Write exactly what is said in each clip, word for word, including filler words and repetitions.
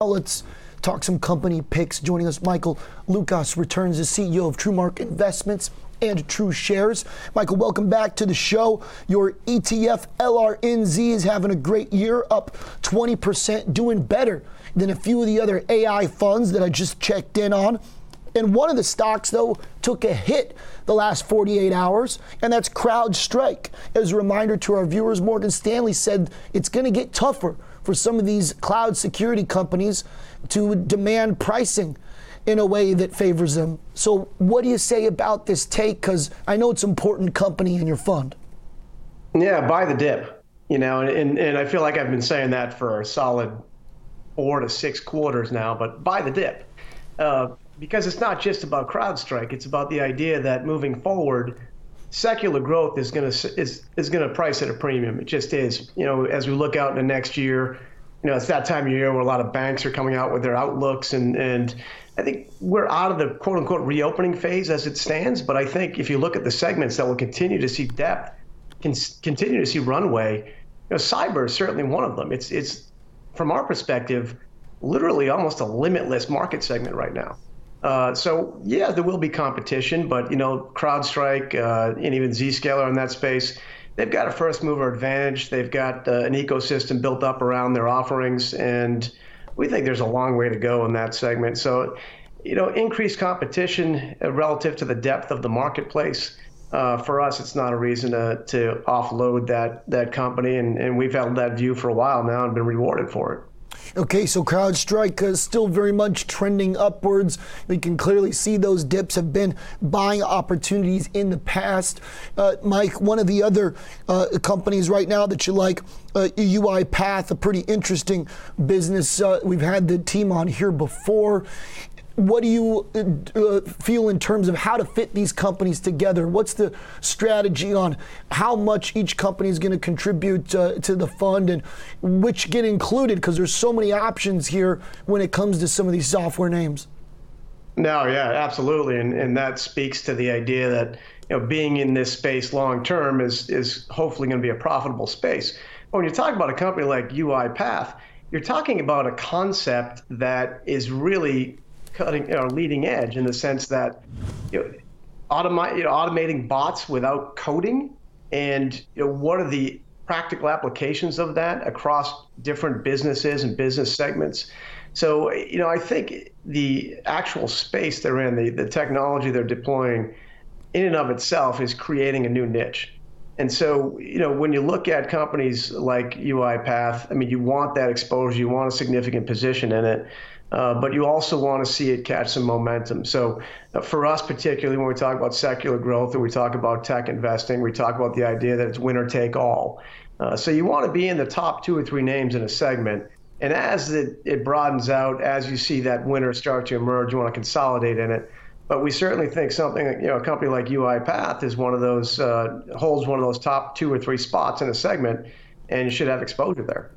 Let's talk some company picks. Joining us, Michael Lucas returns as C E O of TrueMark Investments and True Shares. Michael, welcome back to the show. Your E T F L R N Z is having a great year, up twenty percent, doing better than a few of the other A I funds that I just checked in on. And one of the stocks, though, took a hit the last forty-eight hours, and that's CrowdStrike. As a reminder to our viewers, Morgan Stanley said it's going to get tougher for some of these cloud security companies to demand pricing in a way that favors them. So what do you say about this take? Because I know it's an important company in your fund. Yeah, buy the dip. You know, and, and I feel like I've been saying that for a solid four to six quarters now, but buy the dip. Uh, Because it's not just about CrowdStrike, it's about the idea that moving forward, secular growth is going to is is going to price at a premium. It just is. You know, as we look out in the next year, you know, it's that time of year where a lot of banks are coming out with their outlooks, and and I think we're out of the quote unquote reopening phase as it stands. But I think if you look at the segments that will continue to see depth, can continue to see runway. You know, cyber is certainly one of them. It's it's from our perspective, literally almost a limitless market segment right now. Uh, so, yeah, there will be competition, but, you know, CrowdStrike uh, and even Zscaler in that space, they've got a first mover advantage. They've got uh, an ecosystem built up around their offerings, and we think there's a long way to go in that segment. So, you know, increased competition relative to the depth of the marketplace. Uh, for us, it's not a reason to, to offload that, that company, and, and we've held that view for a while now and been rewarded for it. Okay, so CrowdStrike is still very much trending upwards. We can clearly see those dips have been buying opportunities in the past. Uh, Mike, one of the other uh, companies right now that you like, uh, UiPath, a pretty interesting business. Uh, we've had the team on here before. What do you uh, feel in terms of how to fit these companies together? What's the strategy on how much each company is going to contribute uh, to the fund and which get included? Because there's so many options here when it comes to some of these software names. No, yeah, absolutely. And and that speaks to the idea that, you know, being in this space long term is, is hopefully going to be a profitable space. But when you talk about a company like UiPath, you're talking about a concept that is really cutting or leading edge in the sense that, you know, automi- you know, automating bots without coding, and, you know, what are the practical applications of that across different businesses and business segments. So, you know, I think the actual space they're in, the, the technology they're deploying in and of itself is creating a new niche. And so, you know, when you look at companies like UiPath, I mean, you want that exposure, you want a significant position in it. Uh, but you also want to see it catch some momentum. So uh, for us, particularly when we talk about secular growth and we talk about tech investing, we talk about the idea that it's winner take all. Uh, so you want to be in the top two or three names in a segment. And as it, it broadens out, as you see that winner start to emerge, you want to consolidate in it. But we certainly think something, you know, a company like UiPath is one of those, uh, holds one of those top two or three spots in a segment, and you should have exposure there.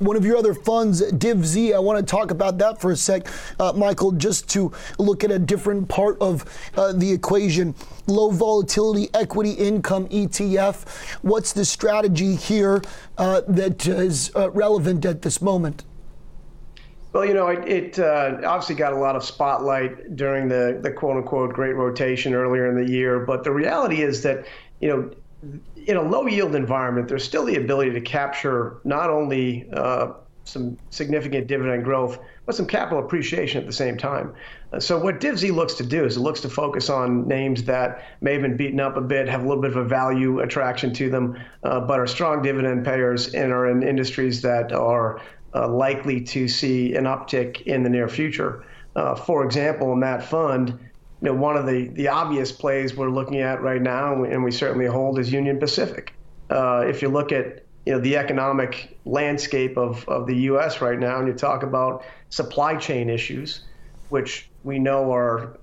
One of your other funds, DivZ, I want to talk about that for a sec, uh, Michael, just to look at a different part of uh, the equation. Low volatility equity income E T F. What's the strategy here uh, that is uh, relevant at this moment? Well, you know, it, it uh, obviously got a lot of spotlight during the, the quote unquote great rotation earlier in the year. But the reality is that, you know, in a low yield environment, there's still the ability to capture not only uh, some significant dividend growth, but some capital appreciation at the same time. Uh, so what DivZ looks to do is it looks to focus on names that may have been beaten up a bit, have a little bit of a value attraction to them, uh, but are strong dividend payers and are in industries that are uh, likely to see an uptick in the near future. Uh, for example, in that fund, you know, one of the, the obvious plays we're looking at right now, and we, and we certainly hold, is Union Pacific. Uh, if you look at, you know, the economic landscape of, of the U S right now, and you talk about supply chain issues, which we know are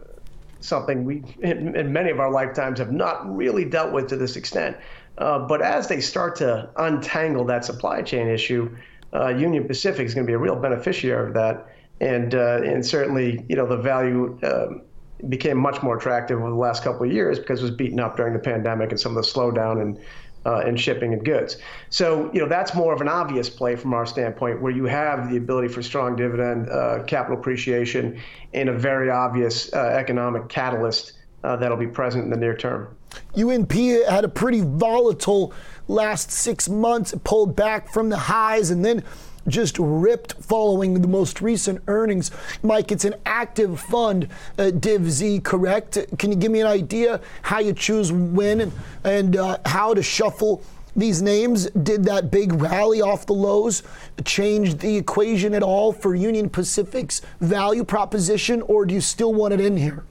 something we, in, in many of our lifetimes, have not really dealt with to this extent. Uh, but as they start to untangle that supply chain issue, uh, Union Pacific is going to be a real beneficiary of that. And, uh, and certainly, you know, the value um, became much more attractive over the last couple of years because it was beaten up during the pandemic and some of the slowdown and uh, and shipping and goods. So, you know, that's more of an obvious play from our standpoint, where you have the ability for strong dividend, uh, capital appreciation, and a very obvious uh, economic catalyst uh, that'll be present in the near term. U N P had a pretty volatile last six months, pulled back from the highs and then just ripped following the most recent earnings. Mike, it's an active fund, uh, DivZ, correct? Can you give me an idea how you choose when and, and uh, how to shuffle these names? Did that big rally off the lows change the equation at all for Union Pacific's value proposition, or do you still want it in here?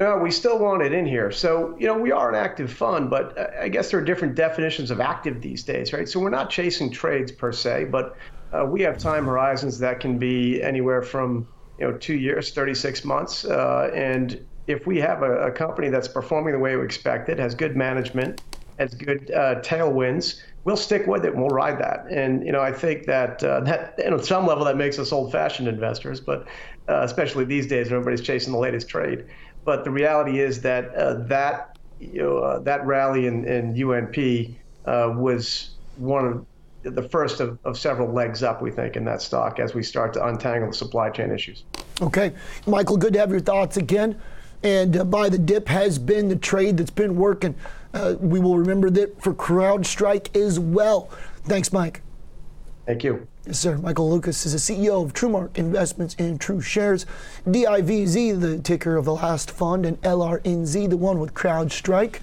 No, we still want it in here. So, you know, we are an active fund, but I guess there are different definitions of active these days, right? So we're not chasing trades per se, but Uh, we have time horizons that can be anywhere from, you know, two years, thirty-six months. Uh, and if we have a, a company that's performing the way we expect it, has good management, has good uh, tailwinds, we'll stick with it and we'll ride that. And, you know, I think that, uh, that and on some level that makes us old-fashioned investors, but uh, especially these days when everybody's chasing the latest trade. But the reality is that uh, that, you know, uh, that rally in, in U N P uh, was one of the first of, of several legs up, we think, in that stock as we start to untangle the supply chain issues. Okay. Michael, good to have your thoughts again. And uh, buy the dip has been the trade that's been working. Uh, we will remember that for CrowdStrike as well. Thanks, Mike. Thank you. Yes, sir. Michael Lucas is the C E O of TrueMark Investments and True Shares. DivZ, the ticker of the last fund, and L R N Z, the one with CrowdStrike.